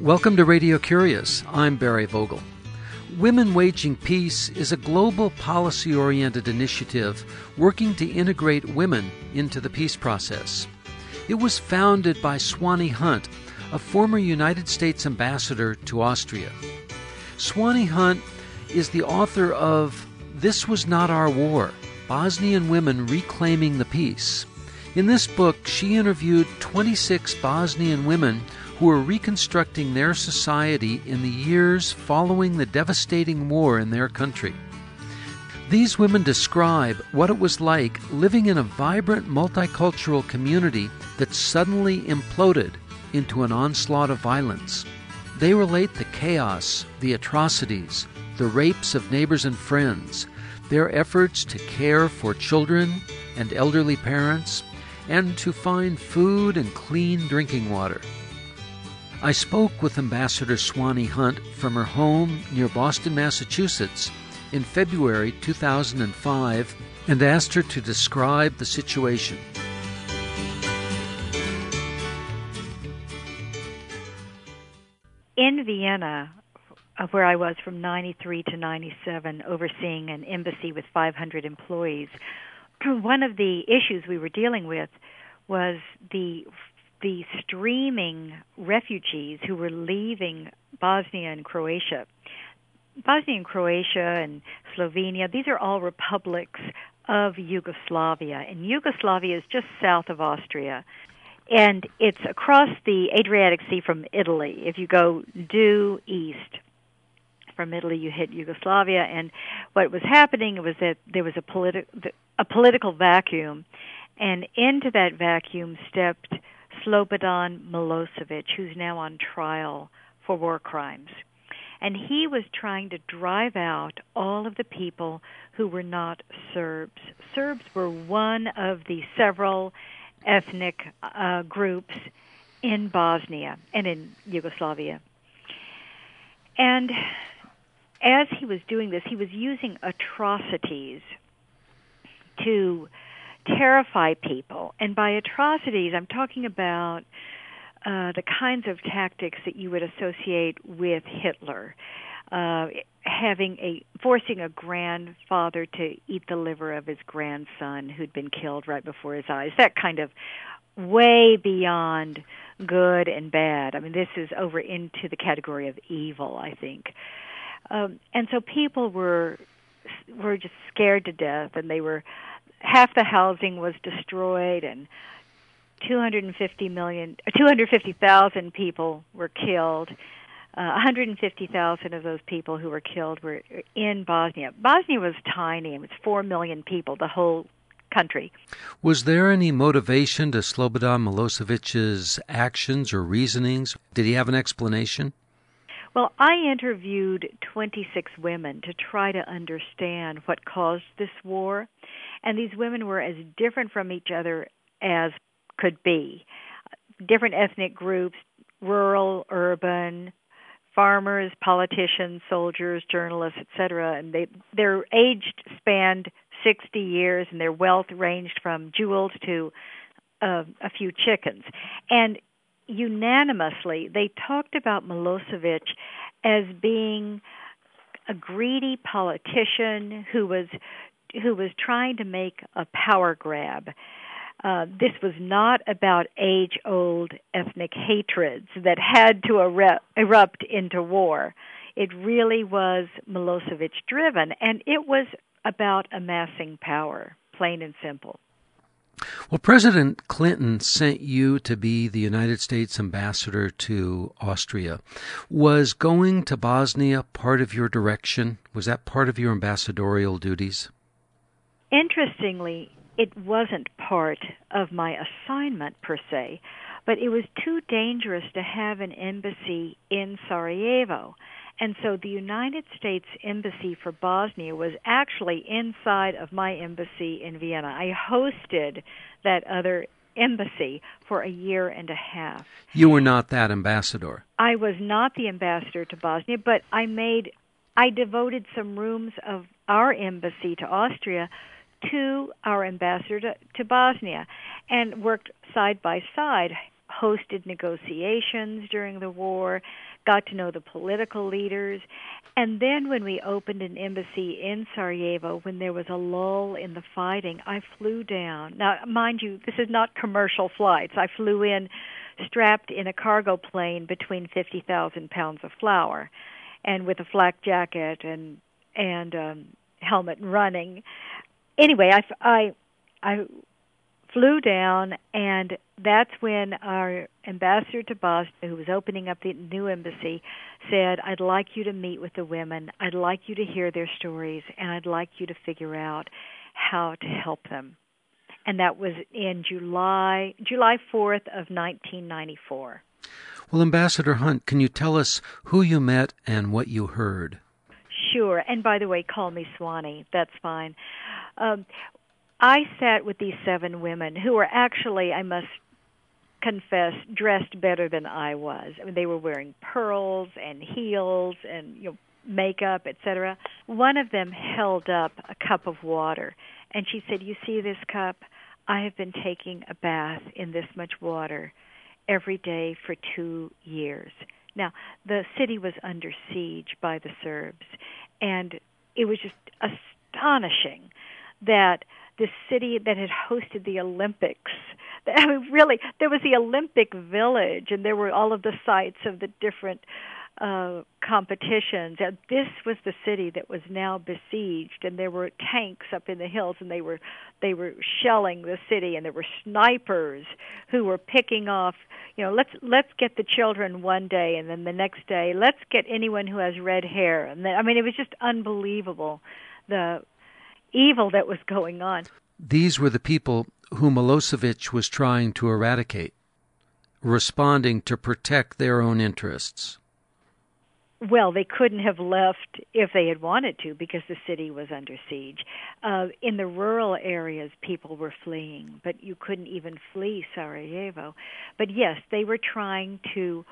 Welcome to Radio Curious. I'm Barry Vogel. Women Waging Peace is a global policy-oriented initiative working to integrate women into the peace process. It was founded by Swanee Hunt, a former United States ambassador to Austria. Swanee Hunt is the author of This Was Not Our War, Bosnian Women Reclaiming the Peace. In this book, she interviewed 26 Bosnian women who were reconstructing their society in the years following the devastating war in their country. These women describe what it was like living in a vibrant multicultural community that suddenly imploded into an onslaught of violence. They relate the chaos, the atrocities, the rapes of neighbors and friends, their efforts to care for children and elderly parents, and to find food and clean drinking water. I spoke with Ambassador Swanee Hunt from her home near Boston, Massachusetts in February 2005 and asked her to describe the situation. In Vienna, where I was from 93 to 97, overseeing an embassy with 500 employees, one of the issues we were dealing with was the streaming refugees who were leaving Bosnia and Croatia. Bosnia and Croatia and Slovenia, these are all republics of Yugoslavia. And Yugoslavia is just south of Austria. And it's across the Adriatic Sea from Italy. If you go due east from Italy, you hit Yugoslavia. And what was happening was that there was a political vacuum. And into that vacuum stepped Slobodan Milosevic, who's now on trial for war crimes. And he was trying to drive out all of the people who were not Serbs. Serbs were one of the several ethnic groups in Bosnia and in Yugoslavia. And as he was doing this, he was using atrocities to terrify people. And by atrocities, I'm talking about the kinds of tactics that you would associate with Hitler, forcing a grandfather to eat the liver of his grandson who'd been killed right before his eyes, that kind of way beyond good and bad. I mean, this is over into the category of evil, I think. And so people were just scared to death, and they were half the housing was destroyed, and 250,000 people were killed. 150,000 of those people who were killed were in Bosnia. Bosnia was tiny, and it was 4 million people, the whole country. Was there any motivation to Slobodan Milosevic's actions or reasonings? Did he have an explanation? Well, I interviewed 26 women to try to understand what caused this war, and these women were as different from each other as could be. Different ethnic groups, rural, urban, farmers, politicians, soldiers, journalists, etc. And their age spanned 60 years, and their wealth ranged from jewels to a few chickens. And unanimously, they talked about Milosevic as being a greedy politician who was trying to make a power grab. This was not about age-old ethnic hatreds that had to erupt into war. It really was Milosevic-driven, and it was about amassing power, plain and simple. Well, President Clinton sent you to be the United States Ambassador to Austria. Was going to Bosnia part of your direction? Was that part of your ambassadorial duties? Interestingly, it wasn't part of my assignment per se, but it was too dangerous to have an embassy in Sarajevo. And so the United States Embassy for Bosnia was actually inside of my embassy in Vienna. I hosted that other embassy for a year and a half. You were not that ambassador. I was not the ambassador to Bosnia, but I devoted some rooms of our embassy to Austria to our ambassador to Bosnia, and worked side by side, hosted negotiations during the war, got to know the political leaders. And then when we opened an embassy in Sarajevo, when there was a lull in the fighting, I flew down. Now, mind you, this is not commercial flights. I flew in strapped in a cargo plane between 50,000 pounds of flour, and with a flak jacket and helmet running. Anyway, I flew down, and that's when our ambassador to Bosnia, who was opening up the new embassy, said, I'd like you to meet with the women, I'd like you to hear their stories, and I'd like you to figure out how to help them. And that was in July 4th of 1994. Well, Ambassador Hunt, can you tell us who you met and what you heard? Sure, and by the way, call me Swanee, that's fine. I sat with these 7 women who were actually, I must confess, dressed better than I was. I mean, they were wearing pearls and heels and makeup, etc. One of them held up a cup of water, and she said, "You see this cup? I have been taking a bath in this much water every day for 2 years." Now, the city was under siege by the Serbs, and it was just astonishing that this city that had hosted the Olympics, I mean, really, there was the Olympic Village, and there were all of the sites of the different competitions. And this was the city that was now besieged, and there were tanks up in the hills, and they were shelling the city, and there were snipers who were picking off. Let's get the children one day, and then the next day, let's get anyone who has red hair. And then, I mean, it was just unbelievable, the evil that was going on. These were the people who Milosevic was trying to eradicate, responding to protect their own interests. Well, they couldn't have left if they had wanted to, because the city was under siege. In the rural areas, people were fleeing, but you couldn't even flee Sarajevo. But yes, they were trying to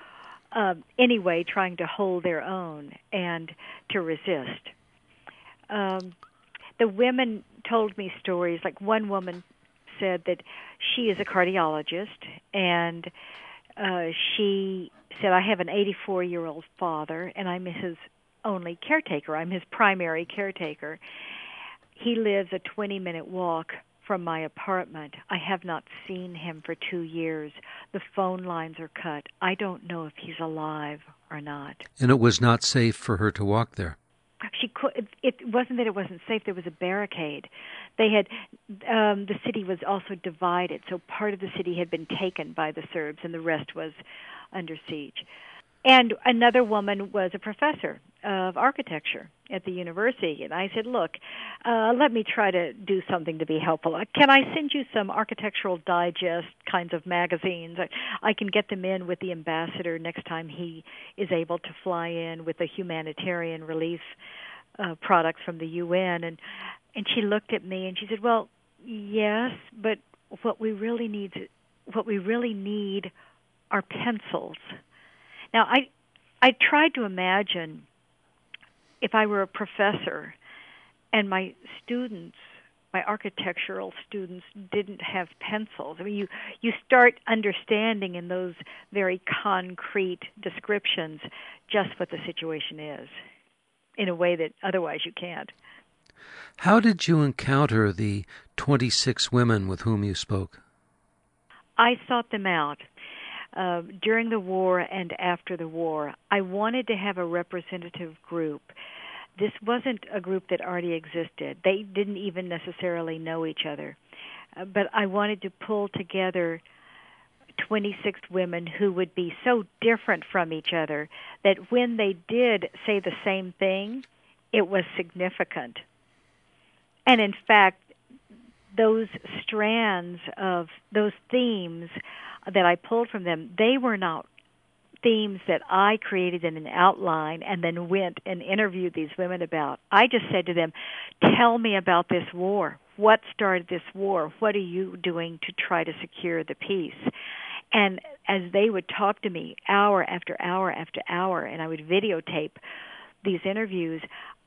hold their own and to resist. The women told me stories, like one woman said that she is a cardiologist, and she said, I have an 84-year-old father, and I'm his only caretaker. I'm his primary caretaker. He lives a 20-minute walk from my apartment. I have not seen him for 2 years. The phone lines are cut. I don't know if he's alive or not. And it was not safe for her to walk there. It wasn't that it wasn't safe. There was a barricade. They had the city was also divided, so part of the city had been taken by the Serbs, and the rest was under siege. And another woman was a professor of architecture at the university, and I said, look, let me try to do something to be helpful. Can I send you some Architectural Digest kinds of magazines? I can get them in with the ambassador next time he is able to fly in with the humanitarian relief products from the UN. And she looked at me and she said, well, yes, but what we really need are pencils. Now, I tried to imagine if I were a professor and my students, my architectural students, didn't have pencils. I mean, you start understanding in those very concrete descriptions just what the situation is in a way that otherwise you can't. How did you encounter the 26 women with whom you spoke? I sought them out. During the war and after the war, I wanted to have a representative group. This wasn't a group that already existed. They didn't even necessarily know each other. But I wanted to pull together 26 women who would be so different from each other that when they did say the same thing, it was significant. And in fact, those strands of those themes that I pulled from them, they were not themes that I created in an outline and then went and interviewed these women about. I just said to them, tell me about this war. what started this war? What are you doing to try to secure the peace? And as they would talk to me hour after hour after hour, and I would videotape these interviews,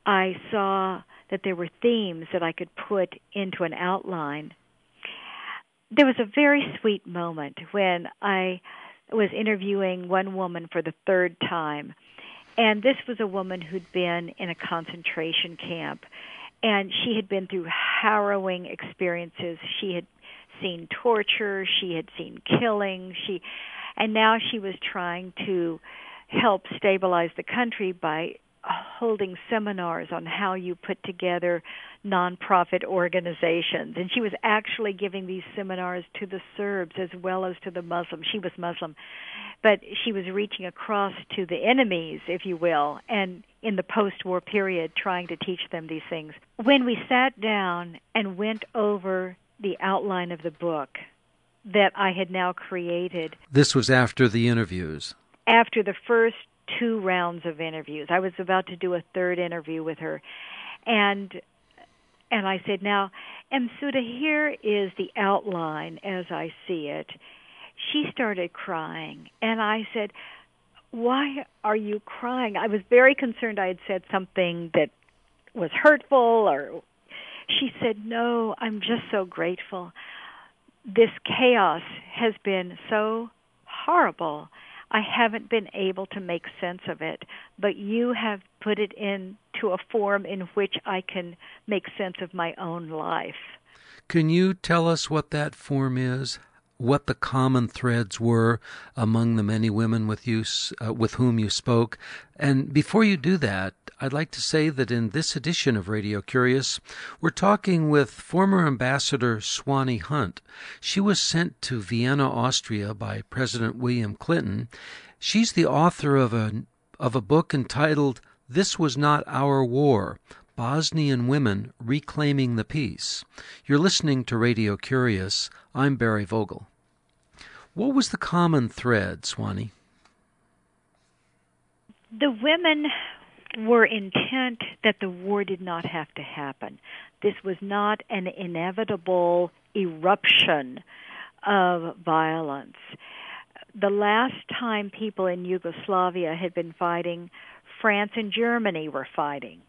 I saw that there were themes that I could put into an outline. There was a very sweet moment when I was interviewing one woman for the third time, and this was a woman who'd been in a concentration camp, and she had been through harrowing experiences. She had seen torture, she had seen killing, and now she was trying to help stabilize the country by holding seminars on how you put together nonprofit organizations. And she was actually giving these seminars to the Serbs as well as to the Muslims. She was Muslim, but she was reaching across to the enemies, if you will, and in the post-war period trying to teach them these things. When we sat down and went over the outline of the book that I had now created. This was after the interviews. After the first two rounds of interviews. I was about to do a third interview with her. And I said, now, Msuda, here is the outline as I see it. She started crying. And I said, why are you crying? I was very concerned I had said something that was hurtful. Or she said, no, I'm just so grateful. This chaos has been so horrible. I haven't been able to make sense of it, but you have put it into a form in which I can make sense of my own life. Can you tell us what that form is, what the common threads were among the many women with whom you spoke? And before you do that, I'd like to say that in this edition of Radio Curious, we're talking with former Ambassador Swanee Hunt. She was sent to Vienna, Austria by President William Clinton. She's the author of a book entitled This Was Not Our War, Bosnian Women Reclaiming the Peace. You're listening to Radio Curious. I'm Barry Vogel. What was the common thread, Swanee? The women were intent that the war did not have to happen. This was not an inevitable eruption of violence. The last time people in Yugoslavia had been fighting, France and Germany were fighting.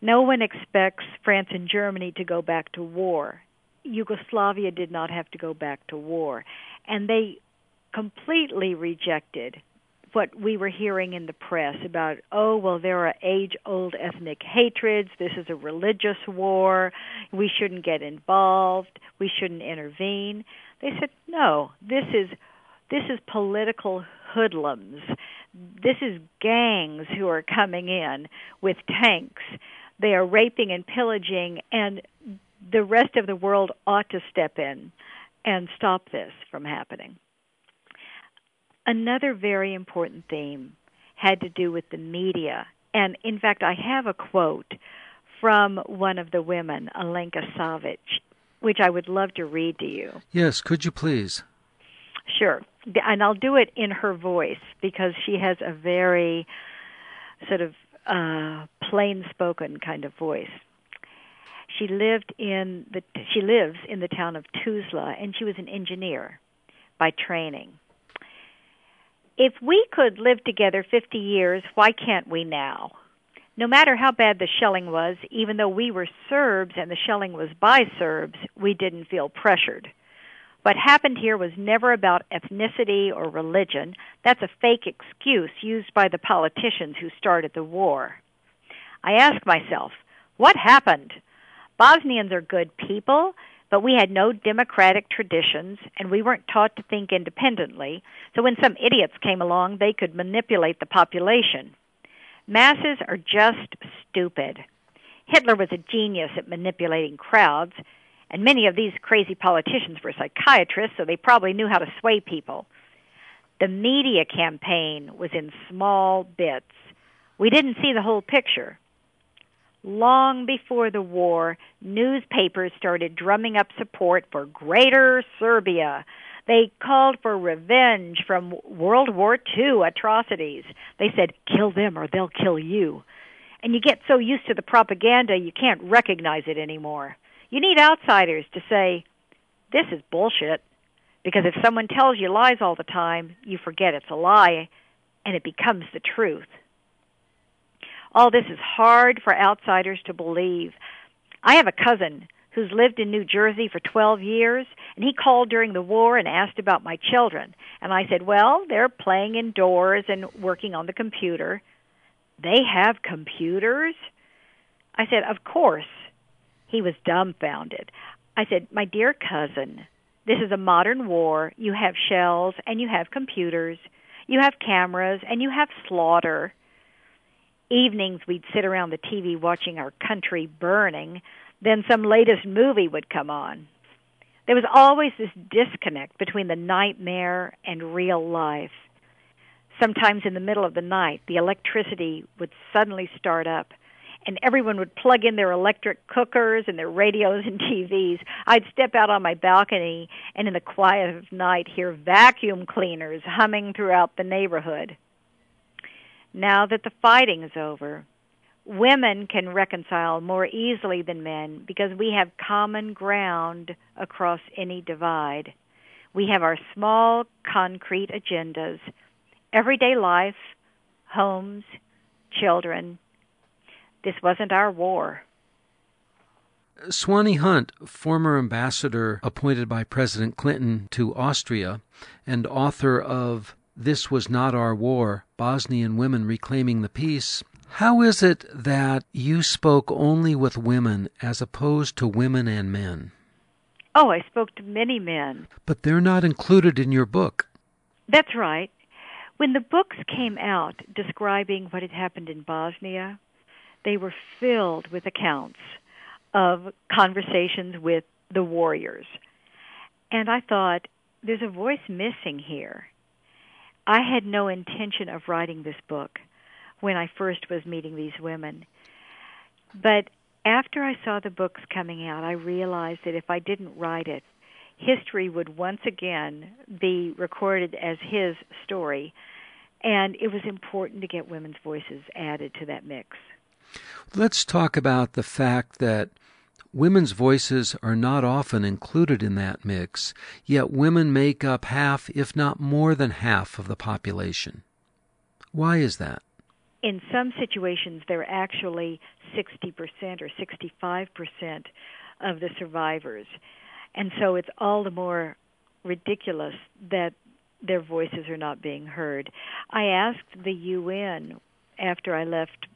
No one expects France and Germany to go back to war. Yugoslavia did not have to go back to war. And they completely rejected what we were hearing in the press about, oh, well, there are age-old ethnic hatreds, this is a religious war, we shouldn't get involved, we shouldn't intervene. They said, no, this is political hoodlums. This is gangs who are coming in with tanks. They are raping and pillaging, and the rest of the world ought to step in and stop this from happening. Another very important theme had to do with the media. And, in fact, I have a quote from one of the women, Alenka Savic, which I would love to read to you. Yes, could you please? Sure. And I'll do it in her voice because she has a very sort of plain-spoken kind of voice. She lives in the town of Tuzla, and she was an engineer by training. If we could live together 50 years, why can't we now? No matter how bad the shelling was, even though we were Serbs and the shelling was by Serbs, we didn't feel pressured. What happened here was never about ethnicity or religion. That's a fake excuse used by the politicians who started the war. I ask myself, what happened? Bosnians are good people, but we had no democratic traditions, and we weren't taught to think independently, so when some idiots came along, they could manipulate the population. Masses are just stupid. Hitler was a genius at manipulating crowds, and many of these crazy politicians were psychiatrists, so they probably knew how to sway people. The media campaign was in small bits. We didn't see the whole picture. Long before the war, newspapers started drumming up support for Greater Serbia. They called for revenge from World War II atrocities. They said, kill them or they'll kill you. And you get so used to the propaganda, you can't recognize it anymore. You need outsiders to say, this is bullshit, because if someone tells you lies all the time, you forget it's a lie, and it becomes the truth. All this is hard for outsiders to believe. I have a cousin who's lived in New Jersey for 12 years, and he called during the war and asked about my children. And I said, well, they're playing indoors and working on the computer. They have computers? I said, of course. He was dumbfounded. I said, my dear cousin, this is a modern war. You have shells, and you have computers. You have cameras, and you have slaughter. Evenings we'd sit around the TV watching our country burning. Then some latest movie would come on. There was always this disconnect between the nightmare and real life. Sometimes in the middle of the night, the electricity would suddenly start up, and everyone would plug in their electric cookers and their radios and TVs. I'd step out on my balcony and in the quiet of night hear vacuum cleaners humming throughout the neighborhood. Now that the fighting is over, women can reconcile more easily than men because we have common ground across any divide. We have our small, concrete agendas, everyday life, homes, children. This wasn't our war. Swanee Hunt, former ambassador appointed by President Clinton to Austria and author of This Was Not Our War, Bosnian Women Reclaiming the Peace. How is it that you spoke only with women as opposed to women and men? Oh, I spoke to many men. But they're not included in your book. That's right. When the books came out describing what had happened in Bosnia, they were filled with accounts of conversations with the warriors. And I thought, there's a voice missing here. I had no intention of writing this book when I first was meeting these women. But after I saw the books coming out, I realized that if I didn't write it, history would once again be recorded as his story, and it was important to get women's voices added to that mix. Let's talk about the fact that women's voices are not often included in that mix, yet women make up half, if not more than half, of the population. Why is that? In some situations, they're actually 60% or 65% of the survivors. And so it's all the more ridiculous that their voices are not being heard. I asked the UN after I left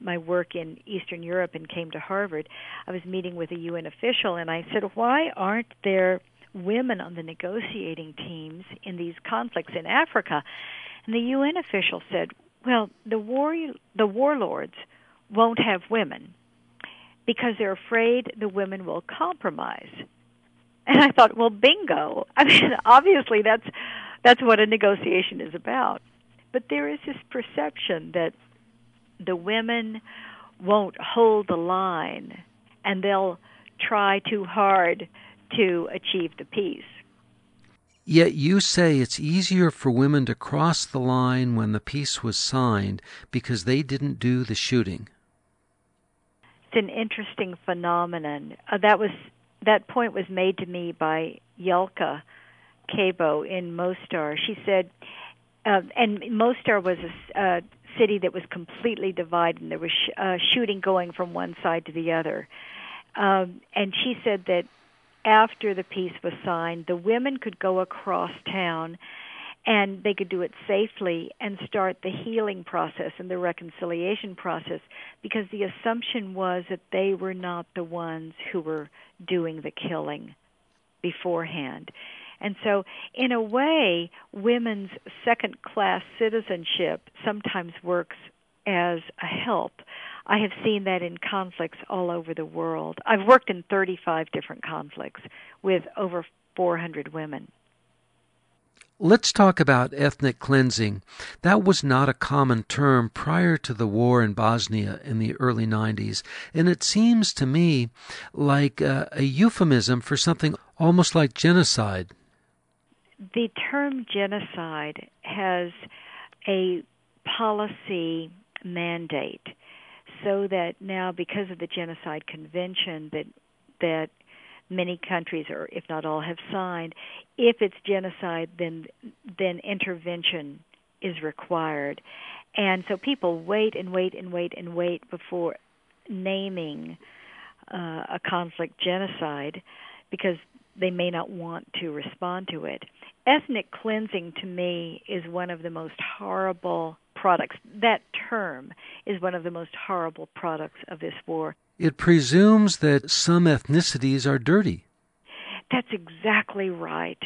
my work in Eastern Europe and came to Harvard. I was meeting with a UN official, and I said, why aren't there women on the negotiating teams in these conflicts in Africa? And the UN official said, well, the warlords won't have women because they're afraid the women will compromise. And I thought, well, bingo. I mean, obviously that's what a negotiation is about. But there is this perception that the women won't hold the line and they'll try too hard to achieve the peace. Yet you say it's easier for women to cross the line when the peace was signed because they didn't do the shooting. It's an interesting phenomenon. That point was made to me by Jelka Kabo in Mostar. She said, and Mostar was a city that was completely divided, and there was shooting going from one side to the other. And she said that after the peace was signed, the women could go across town and they could do it safely and start the healing process and the reconciliation process because the assumption was that they were not the ones who were doing the killing beforehand. And so, in a way, women's second-class citizenship sometimes works as a help. I have seen that in conflicts all over the world. I've worked in 35 different conflicts with over 400 women. Let's talk about ethnic cleansing. That was not a common term prior to the war in Bosnia in the early 90s, and it seems to me like a euphemism for something almost like genocide. The term genocide has a policy mandate, so that now, because of the Genocide Convention that many countries, or if not all, have signed. If it's genocide, then intervention is required. And so people wait before naming a conflict genocide because they may not want to respond to it. Ethnic cleansing, to me, is one of the most horrible products. That term is one of the most horrible products of this war. It presumes that some ethnicities are dirty. That's exactly right.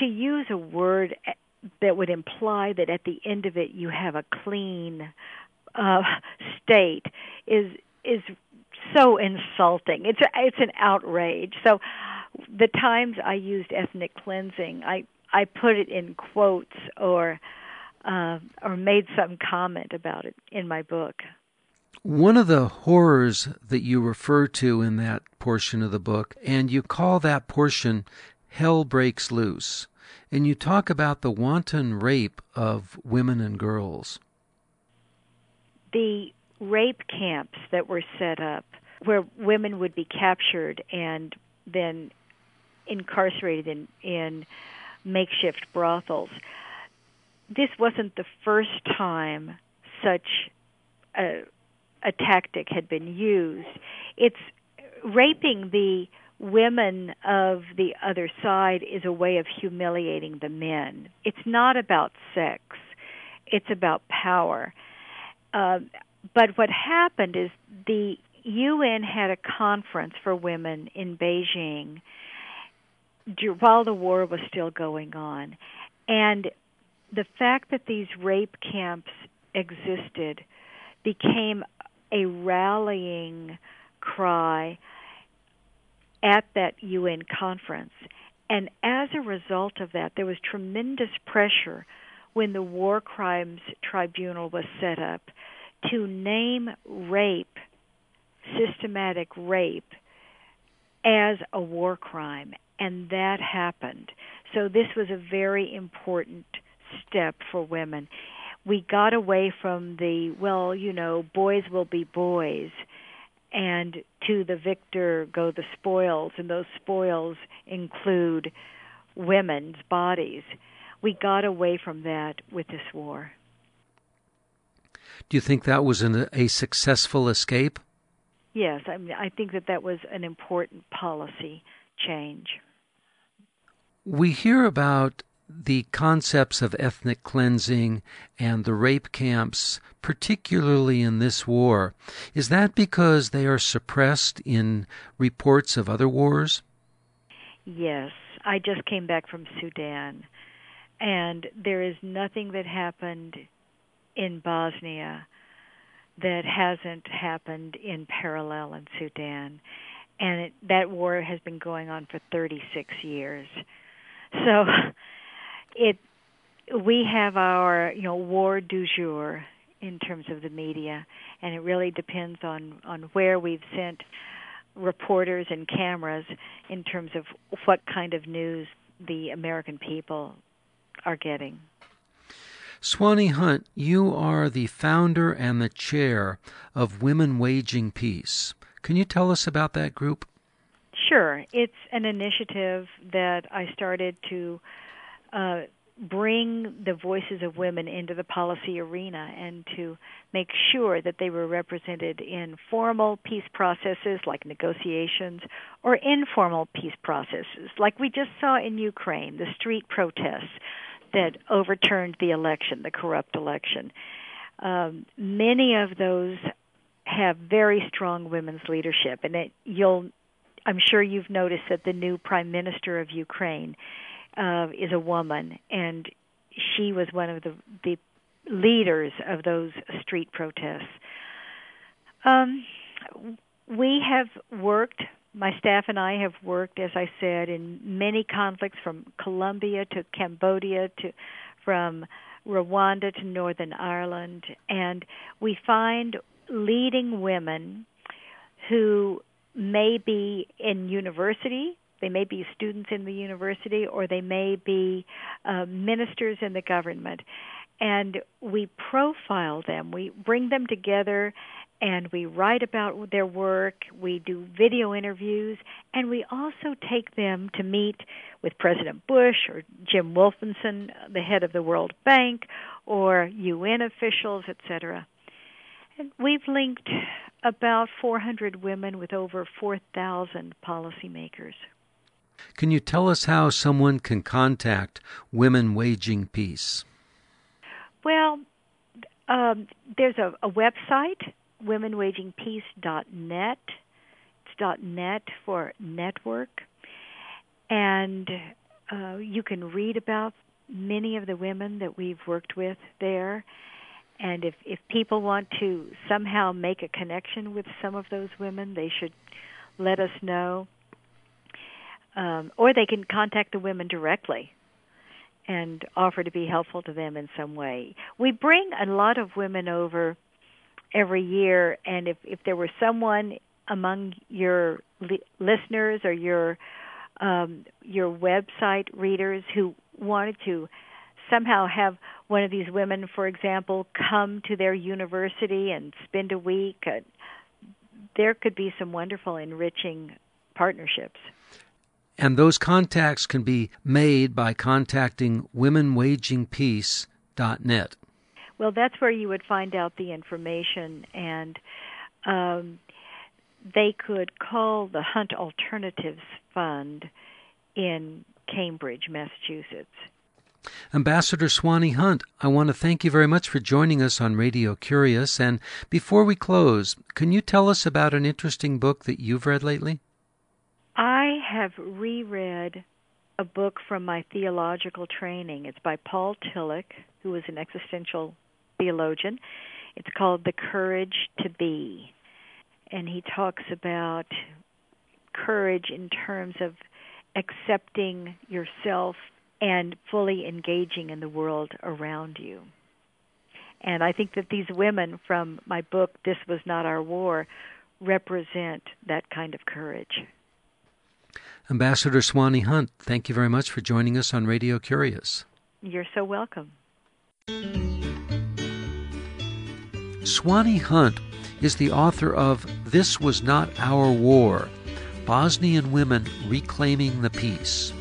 To use a word that would imply that at the end of it you have a clean state is so insulting. It's an outrage. So the times I used ethnic cleansing, I put it in quotes or made some comment about it in my book. One of the horrors that you refer to in that portion of the book, and you call that portion Hell Breaks Loose, and you talk about the wanton rape of women and girls. The rape camps that were set up where women would be captured and then incarcerated in makeshift brothels. This wasn't the first time such a tactic had been used. It's raping the women of the other side is a way of humiliating the men. It's not about sex. It's about power. But what happened is the UN had a conference for women in Beijing while the war was still going on. And the fact that these rape camps existed became a rallying cry at that UN conference. And as a result of that, there was tremendous pressure when the War Crimes Tribunal was set up to name rape, systematic rape, as a war crime. And that happened. So this was a very important step for women. We got away from the, well, you know, boys will be boys, and to the victor go the spoils, and those spoils include women's bodies. We got away from that with this war. Do you think that was a successful escape? Yes, I think that was an important policy change. We hear about the concepts of ethnic cleansing and the rape camps, particularly in this war. Is that because they are suppressed in reports of other wars? Yes. I just came back from Sudan, and there is nothing that happened in Bosnia that hasn't happened in parallel in Sudan. And that war has been going on for 36 years. So we have our, war du jour in terms of the media, and it really depends on where we've sent reporters and cameras in terms of what kind of news the American people are getting. Swanee Hunt, you are the founder and the chair of Women Waging Peace. Can you tell us about that group? Sure. It's an initiative that I started to bring the voices of women into the policy arena and to make sure that they were represented in formal peace processes like negotiations or informal peace processes like we just saw in Ukraine, the street protests that overturned the election, the corrupt election. Many of those have very strong women's leadership, and I'm sure you've noticed that the new Prime Minister of Ukraine is a woman, and she was one of the leaders of those street protests. We have worked, my staff and I have worked, as I said, in many conflicts from Colombia to Cambodia, from Rwanda to Northern Ireland, and we find leading women who may be in university. They may be students in the university, or they may be ministers in the government. And we profile them. We bring them together and we write about their work, we do video interviews, and we also take them to meet with President Bush or Jim Wolfenson, the head of the World Bank, or UN officials, etc. And we've linked about 400 women with over 4,000 policymakers. Can you tell us how someone can contact Women Waging Peace? Well, there's a website, womenwagingpeace.net. It's .net for network. And you can read about many of the women that we've worked with there. And if people want to somehow make a connection with some of those women, they should let us know. Or they can contact the women directly and offer to be helpful to them in some way. We bring a lot of women over every year, and if there were someone among your listeners or your website readers who wanted to somehow have one of these women, for example, come to their university and spend a week, there could be some wonderful, enriching partnerships. And those contacts can be made by contacting womenwagingpeace.net. Well, that's where you would find out the information, and they could call the Hunt Alternatives Fund in Cambridge, Massachusetts. Ambassador Swanee Hunt, I want to thank you very much for joining us on Radio Curious. And before we close, can you tell us about an interesting book that you've read lately? I have reread a book from my theological training. It's by Paul Tillich, who is an existential theologian. It's called The Courage to Be. And he talks about courage in terms of accepting yourself and fully engaging in the world around you. And I think that these women from my book, This Was Not Our War, represent that kind of courage. Ambassador Swanee Hunt, thank you very much for joining us on Radio Curious. You're so welcome. Swanee Hunt is the author of This Was Not Our War, Bosnian Women Reclaiming the Peace.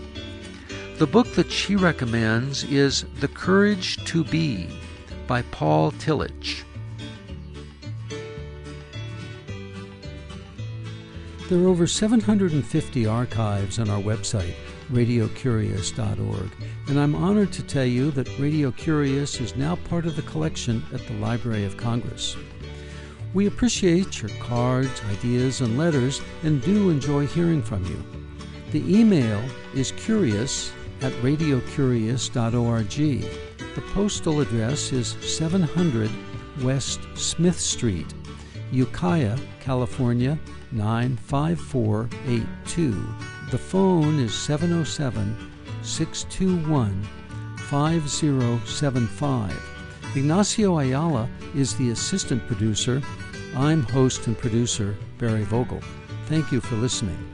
The book that she recommends is The Courage to Be by Paul Tillich. There are over 750 archives on our website, radiocurious.org, and I'm honored to tell you that Radio Curious is now part of the collection at the Library of Congress. We appreciate your cards, ideas, and letters, and do enjoy hearing from you. The email is curious@radiocurious.org. The postal address is 700 West Smith Street, Ukiah, California, 95482. The phone is 707-621-5075. Ignacio Ayala is the assistant producer. I'm host and producer Barry Vogel. Thank you for listening.